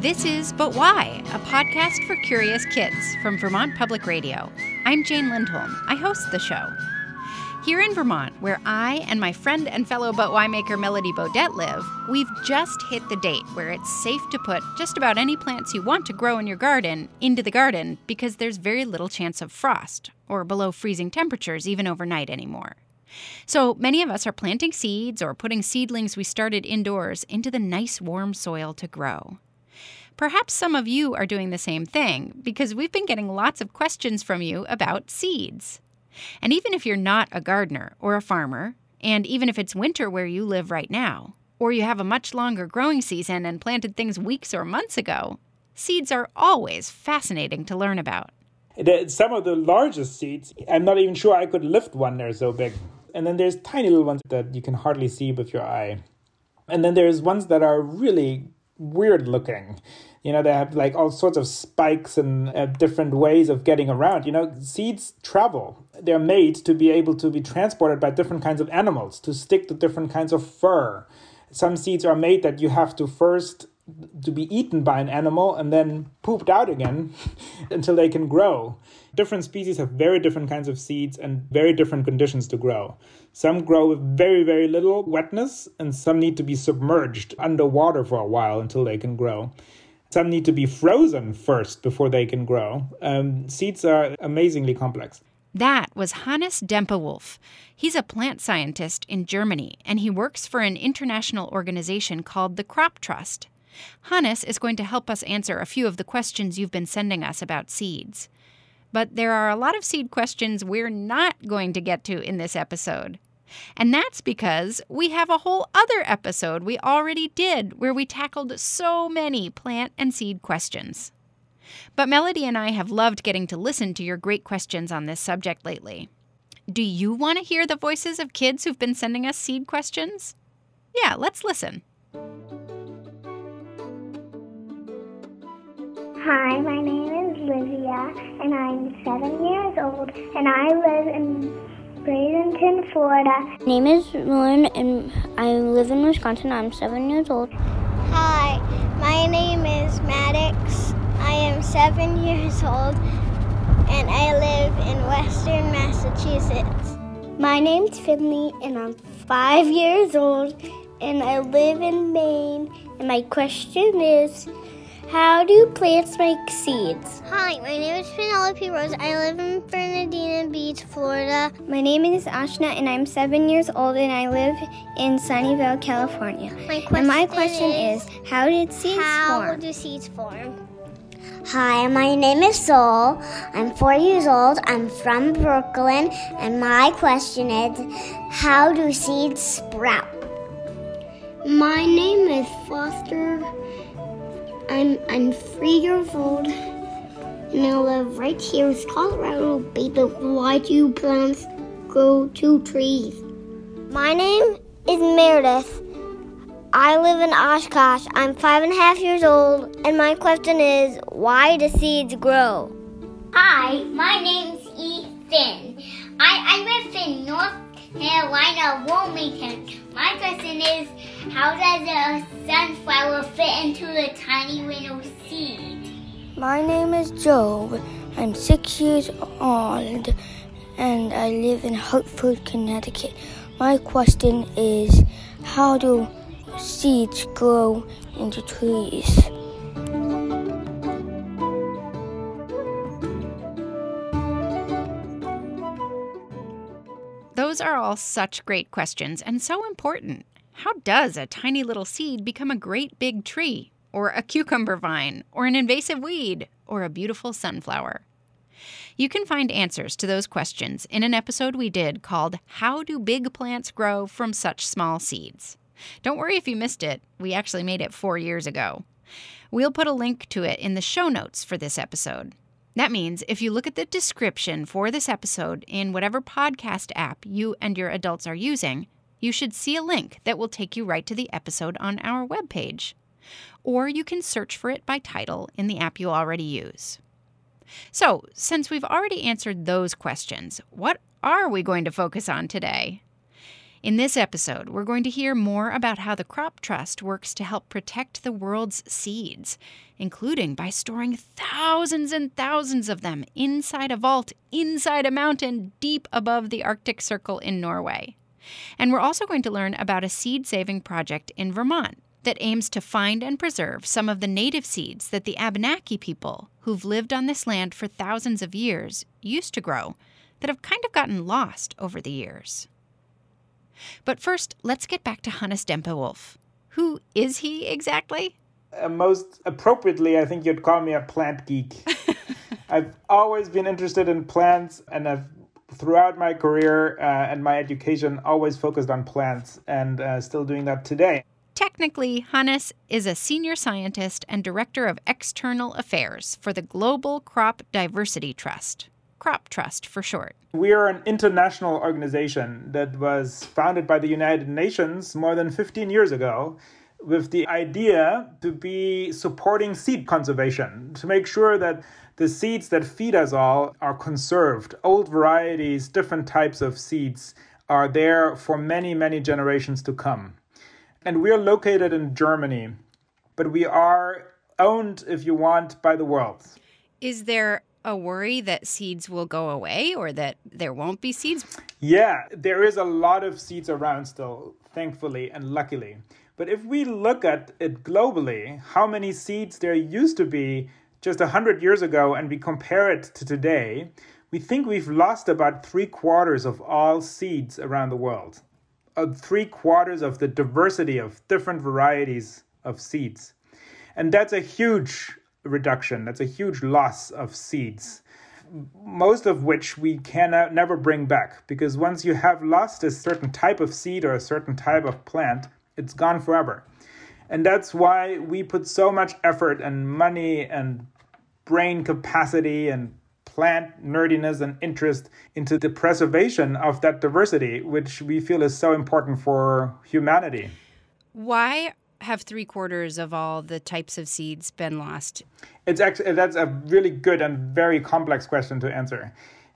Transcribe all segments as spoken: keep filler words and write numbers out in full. This is But Why, a podcast for curious kids from Vermont Public Radio. I'm Jane Lindholm. I host the show. Here in Vermont, where I and my friend and fellow But Why maker Melody Beaudet live, we've just hit the date where it's safe to put just about any plants you want to grow in your garden into the garden because there's very little chance of frost or below freezing temperatures even overnight anymore. So many of us are planting seeds or putting seedlings we started indoors into the nice warm soil to grow. Perhaps some of you are doing the same thing, because we've been getting lots of questions from you about seeds. And even if you're not a gardener or a farmer, and even if it's winter where you live right now, or you have a much longer growing season and planted things weeks or months ago, seeds are always fascinating to learn about. Some of the largest seeds, I'm not even sure I could lift one, they're so big. And then there's tiny little ones that you can hardly see with your eye. And then there's ones that are really weird looking. You know, they have like all sorts of spikes and uh, different ways of getting around. You know, seeds travel. They're made to be able to be transported by different kinds of animals, to stick to different kinds of fur. Some seeds are made that you have to first to be eaten by an animal and then pooped out again until they can grow. Different species have very different kinds of seeds and very different conditions to grow. Some grow with very, very little wetness, and some need to be submerged underwater for a while until they can grow. Some need to be frozen first before they can grow. Um, seeds are amazingly complex. That was Hannes Dempewolf. He's a plant scientist in Germany, and he works for an international organization called the Crop Trust. Hannes is going to help us answer a few of the questions you've been sending us about seeds. But there are a lot of seed questions we're not going to get to in this episode. And that's because we have a whole other episode we already did where we tackled so many plant and seed questions. But Melody and I have loved getting to listen to your great questions on this subject lately. Do you want to hear the voices of kids who've been sending us seed questions? Yeah, let's listen. Hi, my name is Livia, and I'm seven years old, and I live in Bradenton, Florida. My name is Lauren, and I live in Wisconsin. I'm seven years old. Hi, my name is Maddox. I am seven years old, and I live in Western Massachusetts. My name's Finley, and I'm five years old, and I live in Maine. And my question is, how do plants make seeds? Hi, my name is Penelope Rose. I live in Bernardino Beach, Florida. My name is Ashna, and I'm seven years old, and I live in Sunnyvale, California. My question and my question is, is how did seeds how form? How do seeds form? Hi, my name is Sol. I'm four years old. I'm from Brooklyn, and my question is, how do seeds sprout? My name is Foster. I'm I'm three years old, and I live right here in Colorado. Baby, why do plants grow to trees? My name is Meredith. I live in Oshkosh. I'm five and a half years old, and my question is, why do seeds grow? Hi, my name's Ethan. I, I live in North Carolina, Wilmington. My question is, how does a sunflower fit into a tiny little seed? My name is Job. I'm six years old, and I live in Hartford, Connecticut. My question is, how do seeds grow into trees? Those are all such great questions and so important. How does a tiny little seed become a great big tree, or a cucumber vine, or an invasive weed, or a beautiful sunflower? You can find answers to those questions in an episode we did called How Do Big Plants Grow from Such Small Seeds? Don't worry if you missed it. We actually made it four years ago. We'll put a link to it in the show notes for this episode. That means if you look at the description for this episode in whatever podcast app you and your adults are using, you should see a link that will take you right to the episode on our webpage. Or you can search for it by title in the app you already use. So, since we've already answered those questions, what are we going to focus on today? In this episode, we're going to hear more about how the Crop Trust works to help protect the world's seeds, including by storing thousands and thousands of them inside a vault, inside a mountain, deep above the Arctic Circle in Norway. And we're also going to learn about a seed-saving project in Vermont that aims to find and preserve some of the native seeds that the Abenaki people, who've lived on this land for thousands of years, used to grow, that have kind of gotten lost over the years. But first, let's get back to Hannes Dempewolf. Who is he exactly? Uh, most appropriately, I think you'd call me a plant geek. I've always been interested in plants, and I've, throughout my career uh, and my education, always focused on plants, and uh, still doing that today. Technically, Hannes is a senior scientist and director of external affairs for the Global Crop Diversity Trust. Crop Trust for short. We are an international organization that was founded by the United Nations more than fifteen years ago with the idea to be supporting seed conservation, to make sure that the seeds that feed us all are conserved. Old varieties, different types of seeds are there for many, many generations to come. And we are located in Germany, but we are owned, if you want, by the world. Is there a worry that seeds will go away or that there won't be seeds? Yeah, there is a lot of seeds around still, thankfully and luckily. But if we look at it globally, how many seeds there used to be just one hundred years ago, and we compare it to today, we think we've lost about three quarters of all seeds around the world. Uh, three quarters of the diversity of different varieties of seeds. And that's a huge reduction. That's a huge loss of seeds, most of which we cannot never bring back, because once you have lost a certain type of seed or a certain type of plant, it's gone forever. And that's why we put so much effort and money and brain capacity and plant nerdiness and interest into the preservation of that diversity, which we feel is so important for humanity. Why have three quarters of all the types of seeds been lost? It's actually, that's a really good and very complex question to answer.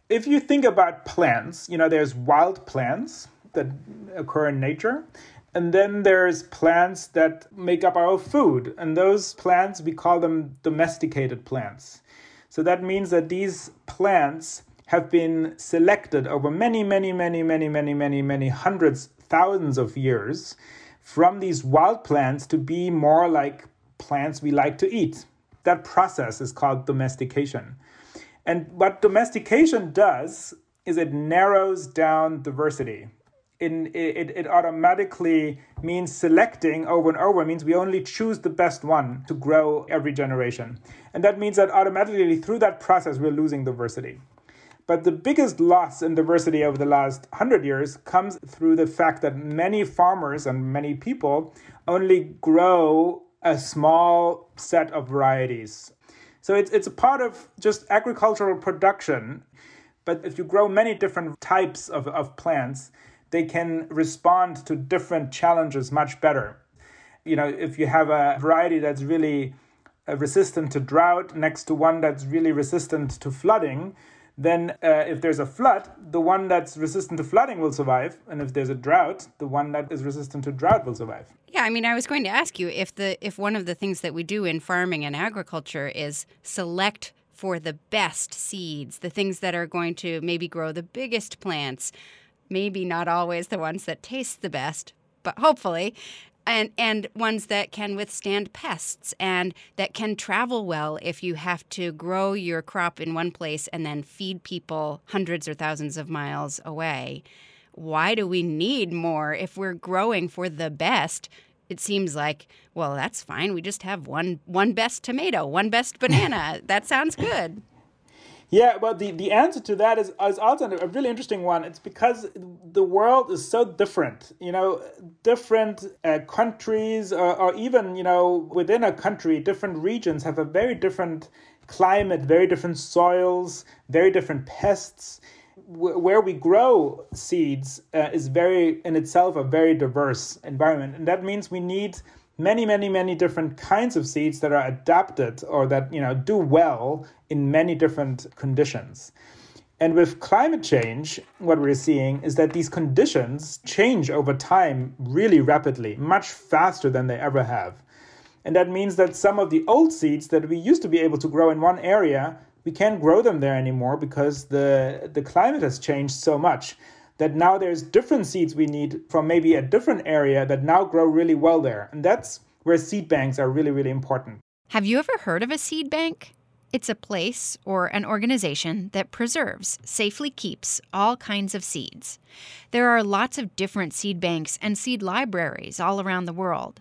If you think about plants, you know, there's wild plants that occur in nature, and then there's plants that make up our food. And those plants, we call them domesticated plants. So that means that these plants have been selected over many, many, many, many, many, many, many hundreds, thousands of years from these wild plants to be more like plants we like to eat. That process is called domestication. And what domestication does is it narrows down diversity. In, it, it automatically means selecting over and over, means we only choose the best one to grow every generation. And that means that automatically through that process, we're losing diversity. But the biggest loss in diversity over the last one hundred years comes through the fact that many farmers and many people only grow a small set of varieties. So it's it's a part of just agricultural production. But if you grow many different types of, of plants, they can respond to different challenges much better. You know, if you have a variety that's really resistant to drought next to one that's really resistant to flooding, then uh, if there's a flood, the one that's resistant to flooding will survive. And if there's a drought, the one that is resistant to drought will survive. Yeah, I mean, I was going to ask you if the if one of the things that we do in farming and agriculture is select for the best seeds, the things that are going to maybe grow the biggest plants, maybe not always the ones that taste the best, but hopefully, and and ones that can withstand pests and that can travel well if you have to grow your crop in one place and then feed people hundreds or thousands of miles away. Why do we need more if we're growing for the best? It seems like, well, that's fine. We just have one one best tomato, one best banana. That sounds good. Yeah, well, the, the answer to that is, is also a really interesting one. It's because the world is so different. You know, different uh, countries or, or even, you know, within a country, different regions have a very different climate, very different soils, very different pests. W- where we grow seeds uh, is very, in itself, a very diverse environment. And that means we need many, many, many different kinds of seeds that are adapted or that, you know, do well in many different conditions. And with climate change, what we're seeing is that these conditions change over time really rapidly, much faster than they ever have. And that means that some of the old seeds that we used to be able to grow in one area, we can't grow them there anymore because the, the climate has changed so much that now there's different seeds we need from maybe a different area that now grow really well there. And that's where seed banks are really, really important. Have you ever heard of a seed bank? It's a place or an organization that preserves, safely keeps, all kinds of seeds. There are lots of different seed banks and seed libraries all around the world.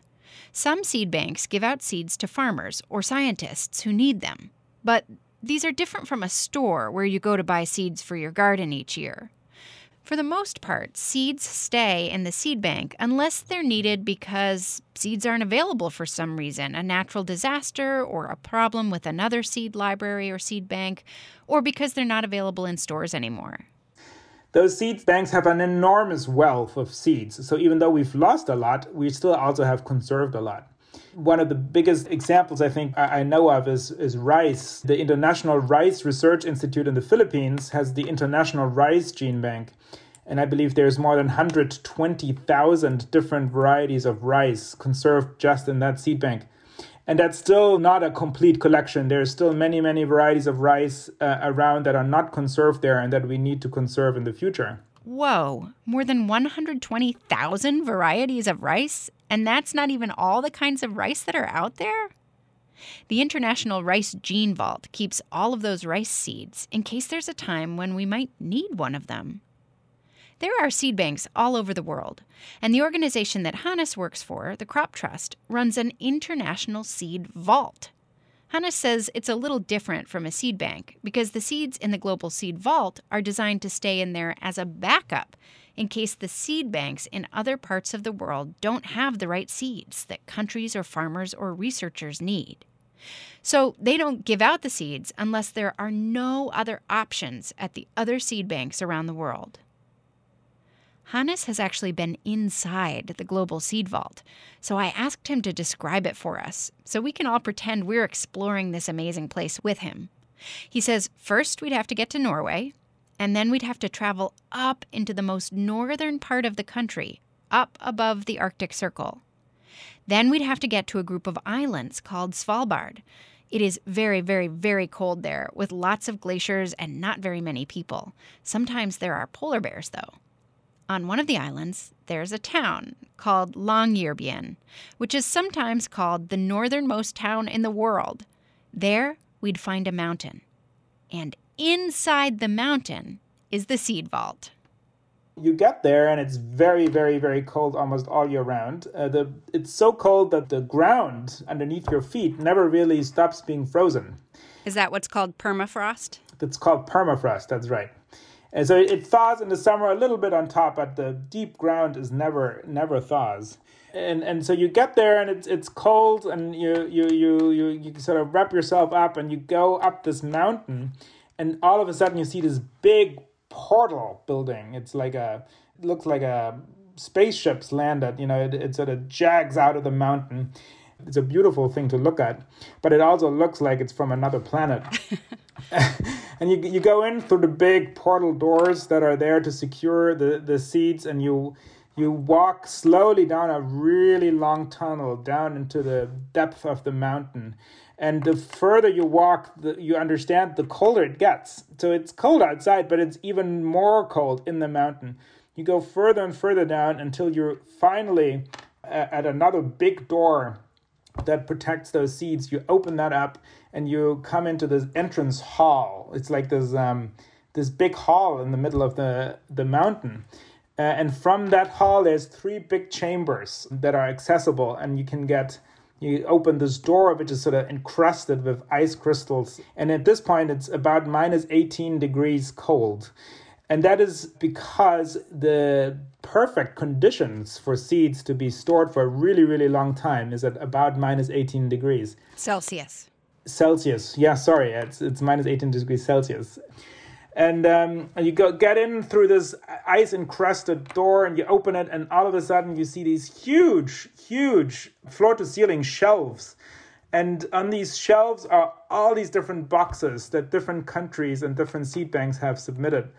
Some seed banks give out seeds to farmers or scientists who need them. But these are different from a store where you go to buy seeds for your garden each year. For the most part, seeds stay in the seed bank unless they're needed because seeds aren't available for some reason, a natural disaster or a problem with another seed library or seed bank, or because they're not available in stores anymore. Those seed banks have an enormous wealth of seeds. So even though we've lost a lot, we still also have conserved a lot. One of the biggest examples I think I know of is, is rice. The International Rice Research Institute in the Philippines has the International Rice Gene Bank. And I believe there's more than one hundred twenty thousand different varieties of rice conserved just in that seed bank. And that's still not a complete collection. There's still many, many varieties of rice uh, around that are not conserved there and that we need to conserve in the future. Whoa, more than one hundred twenty thousand varieties of rice? And that's not even all the kinds of rice that are out there? The International Rice Gene Vault keeps all of those rice seeds in case there's a time when we might need one of them. There are seed banks all over the world, and the organization that Hannes works for, the Crop Trust, runs an international seed vault. Hannes says it's a little different from a seed bank because the seeds in the Global Seed Vault are designed to stay in there as a backup in case the seed banks in other parts of the world don't have the right seeds that countries or farmers or researchers need. So they don't give out the seeds unless there are no other options at the other seed banks around the world. Hannes has actually been inside the Global Seed Vault, so I asked him to describe it for us, so we can all pretend we're exploring this amazing place with him. He says first we'd have to get to Norway, and then we'd have to travel up into the most northern part of the country, up above the Arctic Circle. Then we'd have to get to a group of islands called Svalbard. It is very, very, very cold there, with lots of glaciers and not very many people. Sometimes there are polar bears, though. On one of the islands, there's a town called Longyearbyen, which is sometimes called the northernmost town in the world. There, we'd find a mountain. And inside the mountain is the seed vault. You get there, and it's very, very, very cold almost all year round. Uh, the, it's so cold that the ground underneath your feet never really stops being frozen. Is that what's called permafrost? It's called permafrost, that's right. And so it thaws in the summer a little bit on top, but the deep ground is never never thaws. And and so you get there and it's it's cold and you you you you, you sort of wrap yourself up and you go up this mountain and all of a sudden you see this big portal building. It's like a it looks like a spaceship's landed, you know, it, it sort of jags out of the mountain. It's a beautiful thing to look at, but it also looks like it's from another planet. And you you go in through the big portal doors that are there to secure the, the seeds, and you you walk slowly down a really long tunnel down into the depth of the mountain. And the further you walk, the, you understand the colder it gets. So it's cold outside, but it's even more cold in the mountain. You go further and further down until you're finally at another big door that protects those seeds. You open that up and you come into this entrance hall. It's like this um, this big hall in the middle of the, the mountain. Uh, and from that hall, there's three big chambers that are accessible, and you can get You open this door, which is sort of encrusted with ice crystals. And at this point, it's about minus eighteen degrees cold. And that is because the perfect conditions for seeds to be stored for a really, really long time is at about minus eighteen degrees. Celsius. Celsius. Yeah, sorry. It's it's minus eighteen degrees Celsius. And um, you go get in through this ice-encrusted door, and you open it, and all of a sudden you see these huge, huge floor-to-ceiling shelves. And on these shelves are all these different boxes that different countries and different seed banks have submitted.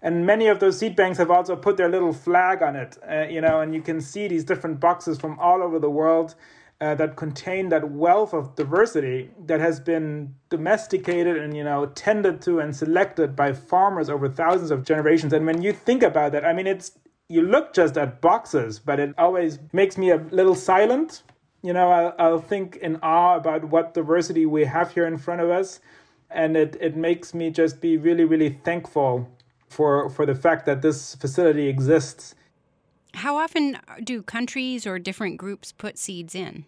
And many of those seed banks have also put their little flag on it, uh, you know, and you can see these different boxes from all over the world uh, that contain that wealth of diversity that has been domesticated and, you know, tended to and selected by farmers over thousands of generations. And when you think about that, I mean, it's you look just at boxes, but it always makes me a little silent. You know, I'll, I'll think in awe about what diversity we have here in front of us. And it, it makes me just be really, really thankful for for the fact that this facility exists. How often do countries or different groups put seeds in?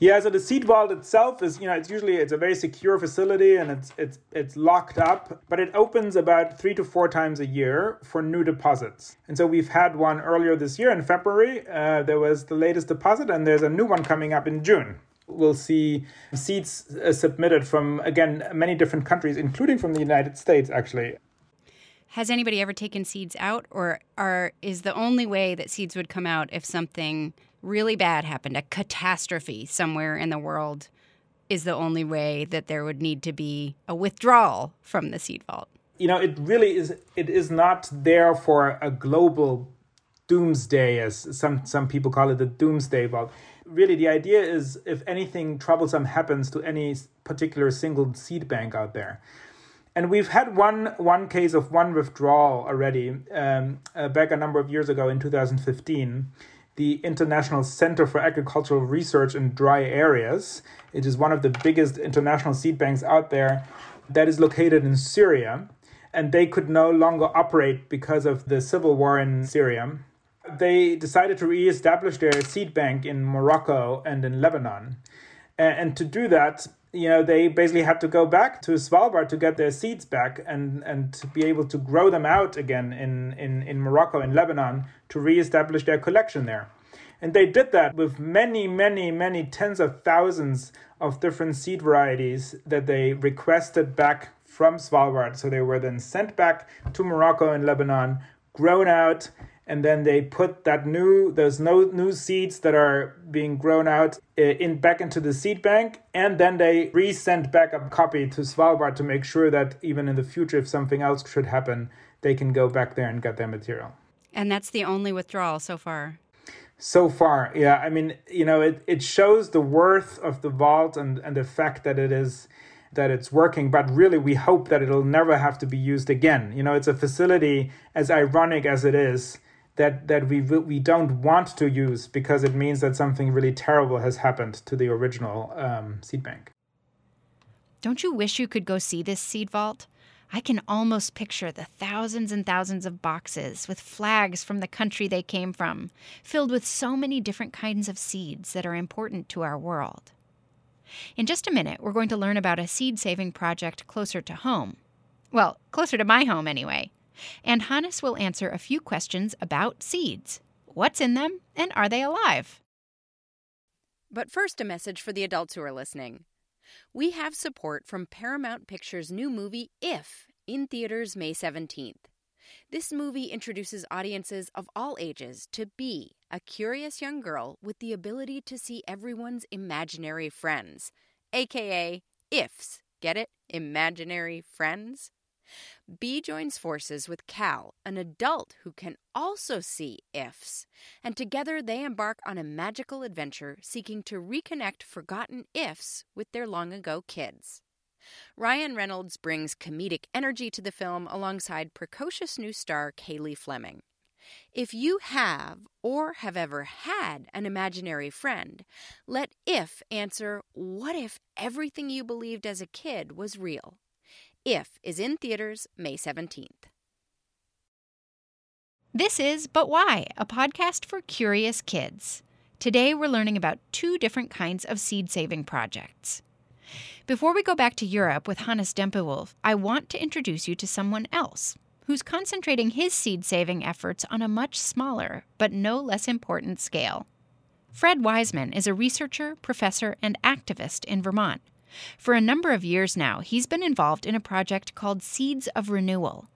Yeah, so the seed vault itself is, you know, it's usually, it's a very secure facility and it's it's it's locked up, but it opens about three to four times a year for new deposits. And so we've had one earlier this year in February. Uh, there was the latest deposit, and there's a new one coming up in June. We'll see seeds uh, submitted from, again, many different countries, including from the United States, actually. Has anybody ever taken seeds out, or are is the only way that seeds would come out if something really bad happened, a catastrophe somewhere in the world, is the only way that there would need to be a withdrawal from the seed vault? You know, it really is, it is not there for a global doomsday, as some, some people call it, the doomsday vault. Really, the idea is if anything troublesome happens to any particular single seed bank out there. And we've had one one case of one withdrawal already um, uh, back a number of years ago in two thousand fifteen. The International Center for Agricultural Research in Dry Areas, it is one of the biggest international seed banks out there, that is located in Syria. And they could no longer operate because of the civil war in Syria. They decided to reestablish their seed bank in Morocco and in Lebanon. And, and to do that, you know, they basically had to go back to Svalbard to get their seeds back and, and to be able to grow them out again in, in, in Morocco and Lebanon to reestablish their collection there. And they did that with many, many, many tens of thousands of different seed varieties that they requested back from Svalbard. So they were then sent back to Morocco and Lebanon, grown out, and then they put that new, those no, new seeds that are being grown out in back into the seed bank, and then they resend back a copy to Svalbard to make sure that even in the future, if something else should happen, they can go back there and get their material. And that's the only withdrawal so far? So far, yeah. I mean, you know, it, it shows the worth of the vault and, and the fact that it is, that it's working, but really we hope that it'll never have to be used again. You know, it's a facility, as ironic as it is, that that we we don't want to use because it means that something really terrible has happened to the original um, seed bank. Don't you wish you could go see this seed vault? I can almost picture the thousands and thousands of boxes with flags from the country they came from, filled with so many different kinds of seeds that are important to our world. In just a minute, we're going to learn about a seed-saving project closer to home. Well, closer to my home anyway. And Hannes will answer a few questions about seeds. What's in them, and are they alive? But first, a message for the adults who are listening. We have support from Paramount Pictures' new movie, If, in theaters May seventeenth. This movie introduces audiences of all ages to Bee, a curious young girl with the ability to see everyone's imaginary friends, a k a. Ifs. Get it? Imaginary friends? Bee joins forces with Cal, an adult who can also see ifs, and together they embark on a magical adventure seeking to reconnect forgotten ifs with their long-ago kids. Ryan Reynolds brings comedic energy to the film alongside precocious new star Kaylee Fleming. If you have or have ever had an imaginary friend, let If answer, what if everything you believed as a kid was real? If is in theaters May seventeenth. This is But Why, a podcast for curious kids. Today, we're learning about two different kinds of seed-saving projects. Before we go back to Europe with Hannes Dempewolf, I want to introduce you to someone else who's concentrating his seed-saving efforts on a much smaller but no less important scale. Fred Wiseman is a researcher, professor, and activist in Vermont. For a number of years now, he's been involved in a project called Seeds of Renewal.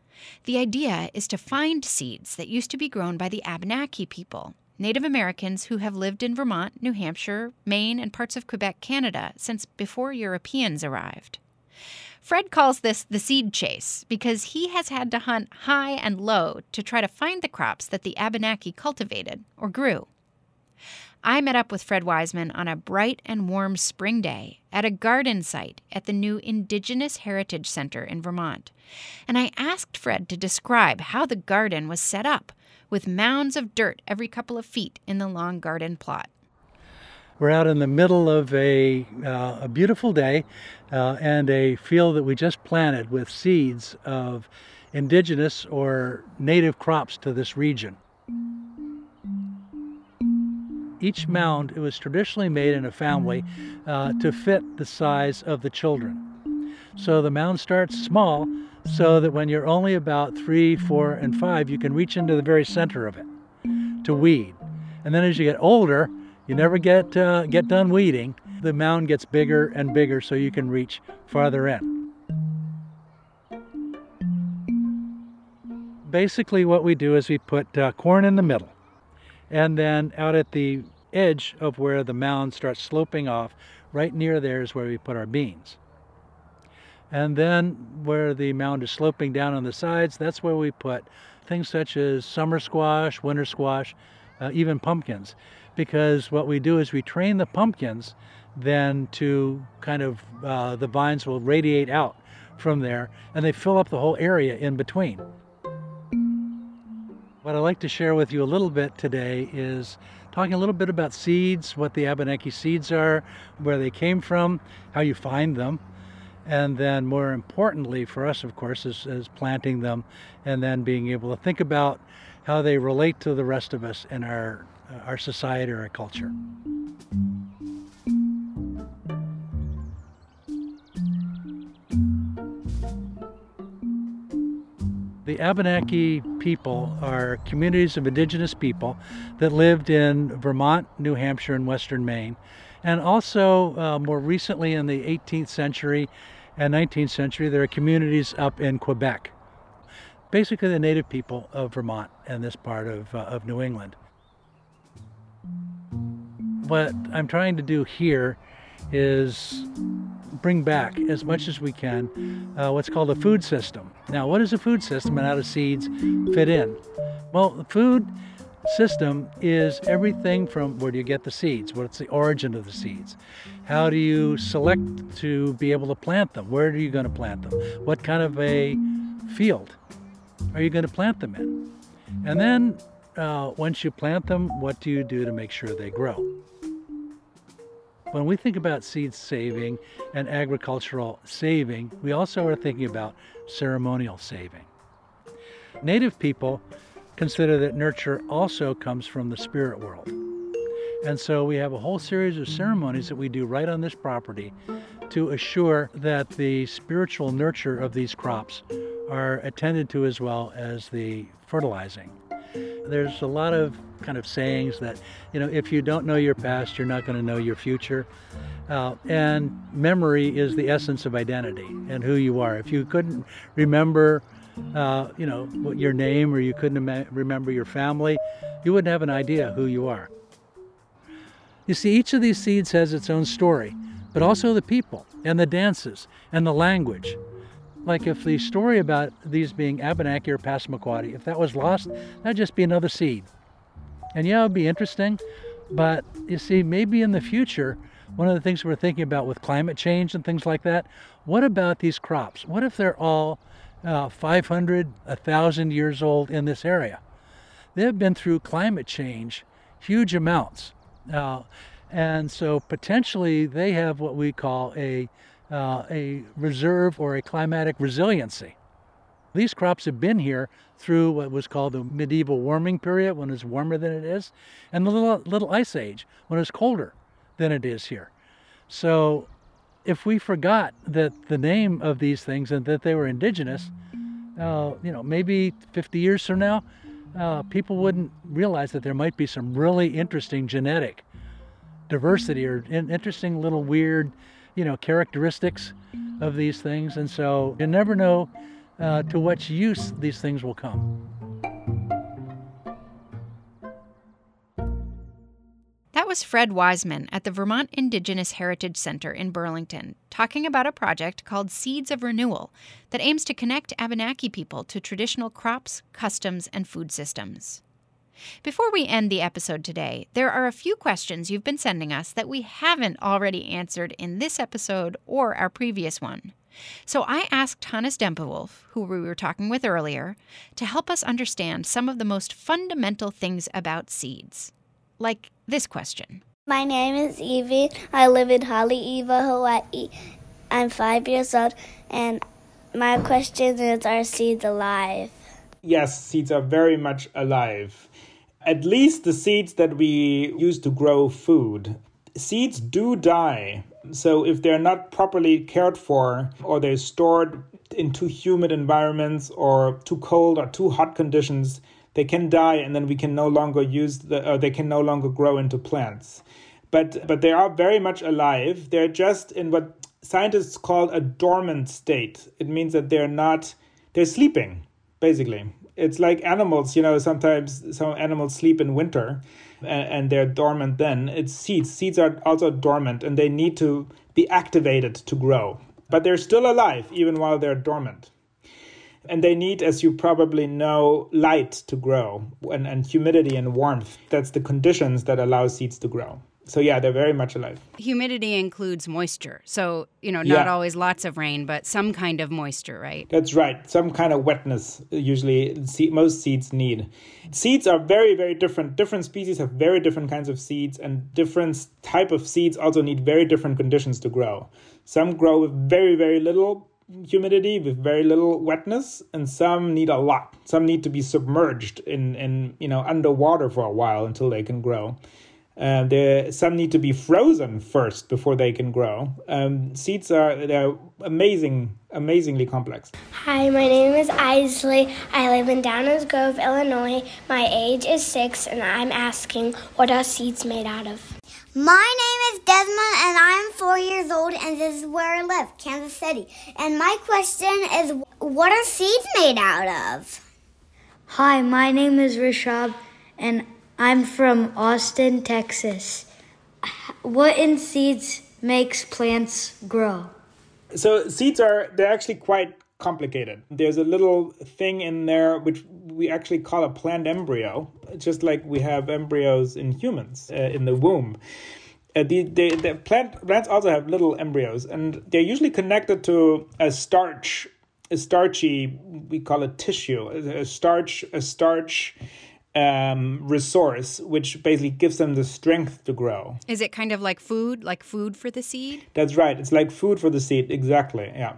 The idea is to find seeds that used to be grown by the Abenaki people, Native Americans who have lived in Vermont, New Hampshire, Maine, and parts of Quebec, Canada, since before Europeans arrived. Fred calls this the seed chase because he has had to hunt high and low to try to find the crops that the Abenaki cultivated or grew. I met up with Fred Wiseman on a bright and warm spring day at a garden site at the new Indigenous Heritage Center in Vermont, and I asked Fred to describe how the garden was set up, with mounds of dirt every couple of feet in the long garden plot. We're out in the middle of a, uh, a beautiful day uh, and a field that we just planted with seeds of indigenous or native crops to this region. Each mound, it was traditionally made in a family uh, to fit the size of the children. So the mound starts small so that when you're only about three, four, and five, you can reach into the very center of it to weed. And then as you get older, you never get uh, get done weeding. The mound gets bigger and bigger so you can reach farther in. Basically what we do is we put uh, corn in the middle. And then out at the edge of where the mound starts sloping off, right near there is where we put our beans. And then where the mound is sloping down on the sides, that's where we put things such as summer squash, winter squash, uh, even pumpkins. Because what we do is we train the pumpkins then to kind of, uh, the vines will radiate out from there and they fill up the whole area in between. What I'd like to share with you a little bit today is talking a little bit about seeds, what the Abenaki seeds are, where they came from, how you find them, and then more importantly for us, of course, is, is planting them and then being able to think about how they relate to the rest of us in our, uh, our society or our culture. The Abenaki people are communities of indigenous people that lived in Vermont, New Hampshire, and western Maine, and also uh, more recently in the eighteenth century and nineteenth century, there are communities up in Quebec, basically the native people of Vermont and this part of, uh, of New England. What I'm trying to do here is bring back as much as we can uh, what's called a food system. Now, what is a food system and how do seeds fit in? Well, the food system is everything from where do you get the seeds, what's the origin of the seeds, how do you select to be able to plant them, where are you going to plant them, what kind of a field are you going to plant them in, and then uh, once you plant them, what do you do to make sure they grow? When we think about seed saving and agricultural saving, we also are thinking about ceremonial saving. Native people consider that nurture also comes from the spirit world. And so we have a whole series of ceremonies that we do right on this property to assure that the spiritual nurture of these crops are attended to as well as the fertilizing. There's a lot of kind of sayings that, you know, if you don't know your past, you're not going to know your future. Uh, and memory is the essence of identity and who you are. If you couldn't remember, uh, you know, your name, or you couldn't ima- remember your family, you wouldn't have an idea who you are. You see, each of these seeds has its own story, but also the people and the dances and the language. Like if the story about these being Abenaki or Passamaquoddy, if that was lost, that'd just be another seed. And yeah, it'd be interesting, but you see, maybe in the future, one of the things we're thinking about with climate change and things like that, what about these crops? What if they're all uh, five hundred, one thousand years old in this area? They've been through climate change, huge amounts. Uh, and so potentially they have what we call a Uh, a reserve or a climatic resiliency. These crops have been here through what was called the medieval warming period, when it's warmer than it is, and the little, little ice age, when it's colder than it is here. So if we forgot that the name of these things and that they were indigenous, uh, you know, maybe fifty years from now, uh, people wouldn't realize that there might be some really interesting genetic diversity or in- interesting little weird, you know, characteristics of these things. And so you never know Uh, to what use these things will come. That was Fred Wiseman at the Vermont Indigenous Heritage Center in Burlington, talking about a project called Seeds of Renewal that aims to connect Abenaki people to traditional crops, customs, and food systems. Before we end the episode today, there are a few questions you've been sending us that we haven't already answered in this episode or our previous one. So I asked Hannes Dempewolf, who we were talking with earlier, to help us understand some of the most fundamental things about seeds. Like this question. My name is Evie. I live in Haleiwa, Hawaii. I'm five years old, and my question is, are seeds alive? Yes, seeds are very much alive. At least the seeds that we use to grow food. Seeds do die. So if they're not properly cared for, or they're stored in too humid environments or too cold or too hot conditions, they can die, and then we can no longer use the, or they can no longer grow into plants. But but they are very much alive. They're just in what scientists call a dormant state. It means that they're not, they're sleeping, basically. It's like animals, you know, sometimes some animals sleep in winter and, and they're dormant then. It's seeds. Seeds are also dormant, and they need to be activated to grow. But they're still alive even while they're dormant. And they need, as you probably know, light to grow and, and humidity and warmth. That's the conditions that allow seeds to grow. So yeah, they're very much alive. Humidity includes moisture. So, you know, not yeah. always lots of rain, but some kind of moisture, right? That's right. Some kind of wetness, usually most seeds need. Seeds are very, very different. Different species have very different kinds of seeds, and different type of seeds also need very different conditions to grow. Some grow with very, very little humidity, with very little wetness, and some need a lot. Some need to be submerged in, in you know, underwater for a while until they can grow. Uh, there, some need to be frozen first before they can grow. Um, seeds are they're amazing, amazingly complex. Hi, my name is Isley. I live in Downers Grove, Illinois. My age is six, and I'm asking, what are seeds made out of? My name is Desmond, and I'm four years old, and this is where I live, Kansas City. And my question is, what are seeds made out of? Hi, my name is Rishab, and I'm from Austin, Texas. What in seeds makes plants grow? So seeds are, they're actually quite complicated. There's a little thing in there which we actually call a plant embryo, just like we have embryos in humans uh, in the womb. Uh, the, the, the plant, plants also have little embryos, and they're usually connected to a starch, a starchy, we call it tissue, a starch, a starch, Um, resource, which basically gives them the strength to grow. Is it kind of like food, like food for the seed? That's right. It's like food for the seed. Exactly. Yeah.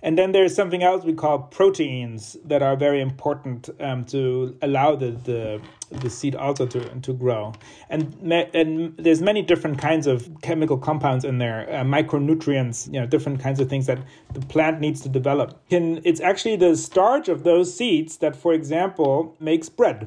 And then there's something else we call proteins that are very important um, to allow the, the the seed also to to grow. And and there's many different kinds of chemical compounds in there, uh, micronutrients, you know, different kinds of things that the plant needs to develop. And it's actually the starch of those seeds that, for example, makes bread.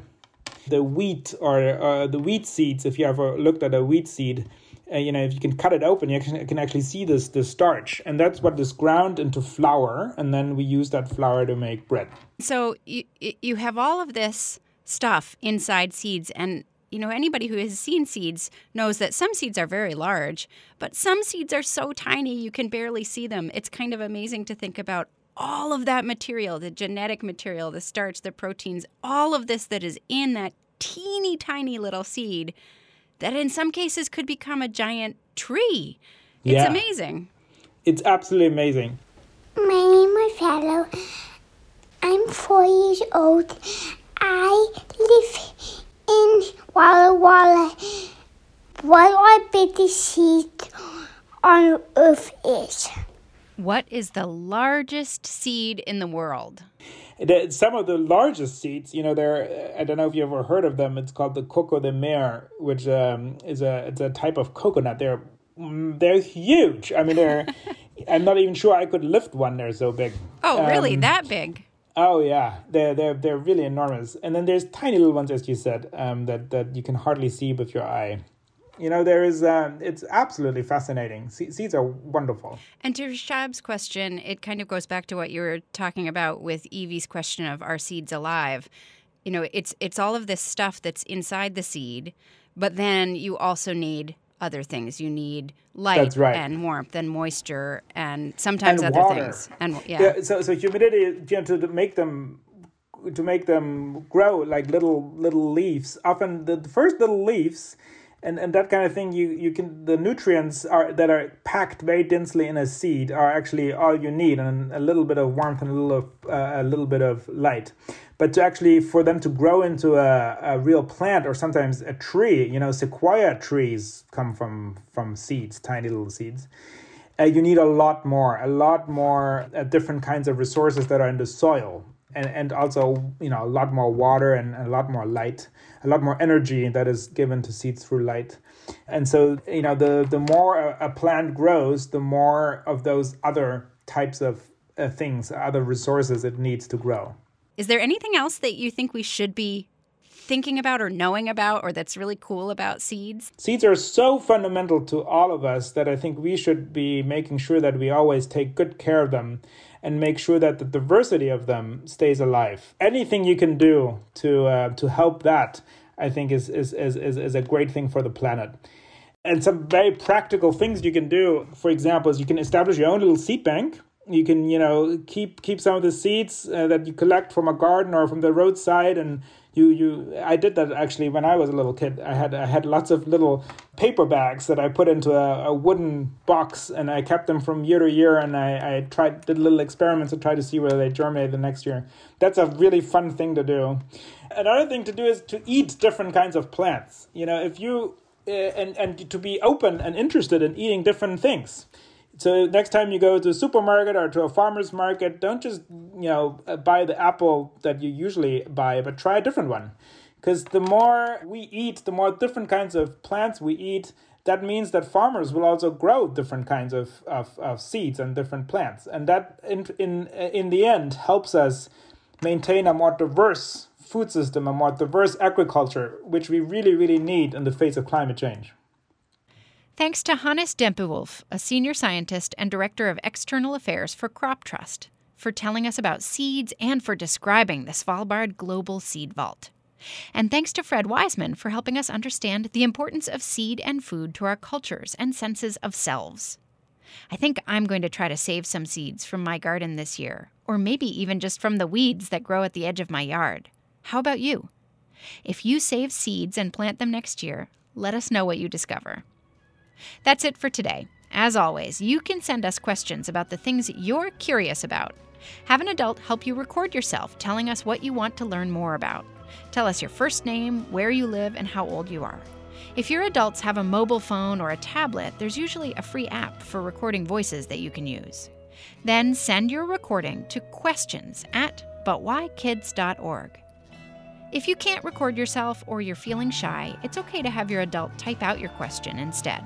The wheat or uh, the wheat seeds, if you ever looked at a wheat seed, uh, you know, if you can cut it open, you can, you can actually see this the starch. And that's what is ground into flour. And then we use that flour to make bread. So you, you have all of this stuff inside seeds. And, you know, anybody who has seen seeds knows that some seeds are very large, but some seeds are so tiny you can barely see them. It's kind of amazing to think about all of that material, the genetic material, the starch, the proteins, all of this that is in that teeny tiny little seed that in some cases could become a giant tree. It's yeah. amazing. It's absolutely amazing. My name is Fellow. I'm four years old. I live in Walla Walla. What are the seeds on earth is? What is the largest seed in the world? The, some of the largest seeds, you know, they're, I don't know if you ever heard of them. It's called the coco de mer, which um, is a it's a type of coconut. They're they're huge. I mean, they're. I'm not even sure I could lift one. They're so big. Oh, um, really? That big? Oh yeah, they're they're they're really enormous. And then there's tiny little ones, as you said, um, that that you can hardly see with your eye. You know, there is. Um, it's absolutely fascinating. Se- seeds are wonderful. And to Shab's question, it kind of goes back to what you were talking about with Evie's question of are seeds alive? You know, it's it's all of this stuff that's inside the seed, but then you also need other things. You need light That's right. and warmth and moisture and sometimes and other water. things. And yeah. yeah. So so humidity, you know, to make them. to make them grow like little little leaves. Often the, the first little leaves. And and that kind of thing, you, you can the nutrients are that are packed very densely in a seed are actually all you need, and a little bit of warmth and a little of, uh, a little bit of light. But to actually for them to grow into a, a real plant or sometimes a tree, you know, sequoia trees come from from seeds, tiny little seeds. Uh, you need a lot more, a lot more uh, different kinds of resources that are in the soil. And and also, you know, a lot more water and a lot more light, a lot more energy that is given to seeds through light. And so, you know, the, the more a, a plant grows, the more of those other types of uh, things, other resources it needs to grow. Is there anything else that you think we should be thinking about or knowing about, or that's really cool about seeds? Seeds are so fundamental to all of us that I think we should be making sure that we always take good care of them and make sure that the diversity of them stays alive. Anything you can do to uh, to help that, I think, is, is is is a great thing for the planet. And some very practical things you can do, for example, is you can establish your own little seed bank. You can, you know, keep keep some of the seeds uh, that you collect from a garden or from the roadside, and you you. I did that actually when I was a little kid. I had I had lots of little paper bags that I put into a, a wooden box, and I kept them from year to year. And I I tried did little experiments to try to see whether they germinated the next year. That's a really fun thing to do. Another thing to do is to eat different kinds of plants. You know, if you uh, and and to be open and interested in eating different things. So next time you go to a supermarket or to a farmer's market, don't just, you know, buy the apple that you usually buy, but try a different one. Because the more we eat, the more different kinds of plants we eat, that means that farmers will also grow different kinds of, of, of seeds and different plants. And that, in, in in the end, helps us maintain a more diverse food system, a more diverse agriculture, which we really, really need in the face of climate change. Thanks to Hannes Dempewolf, a senior scientist and director of external affairs for Crop Trust, for telling us about seeds and for describing the Svalbard Global Seed Vault. And thanks to Fred Wiseman for helping us understand the importance of seed and food to our cultures and senses of selves. I think I'm going to try to save some seeds from my garden this year, or maybe even just from the weeds that grow at the edge of my yard. How about you? If you save seeds and plant them next year, let us know what you discover. That's it for today. As always, you can send us questions about the things you're curious about. Have an adult help you record yourself telling us what you want to learn more about. Tell us your first name, where you live, and how old you are. If your adults have a mobile phone or a tablet, there's usually a free app for recording voices that you can use. Then send your recording to questions at but why kids dot org. If you can't record yourself or you're feeling shy, it's okay to have your adult type out your question instead.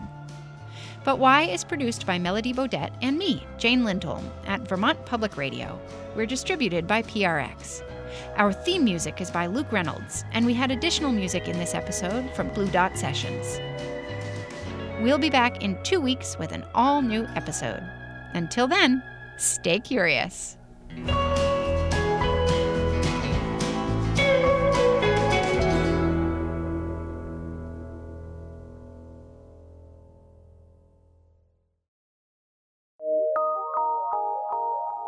But Why is produced by Melody Beaudet and me, Jane Lindholm, at Vermont Public Radio. We're distributed by P R X. Our theme music is by Luke Reynolds, and we had additional music in this episode from Blue Dot Sessions. We'll be back in two weeks with an all-new episode. Until then, stay curious.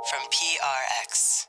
From P R X.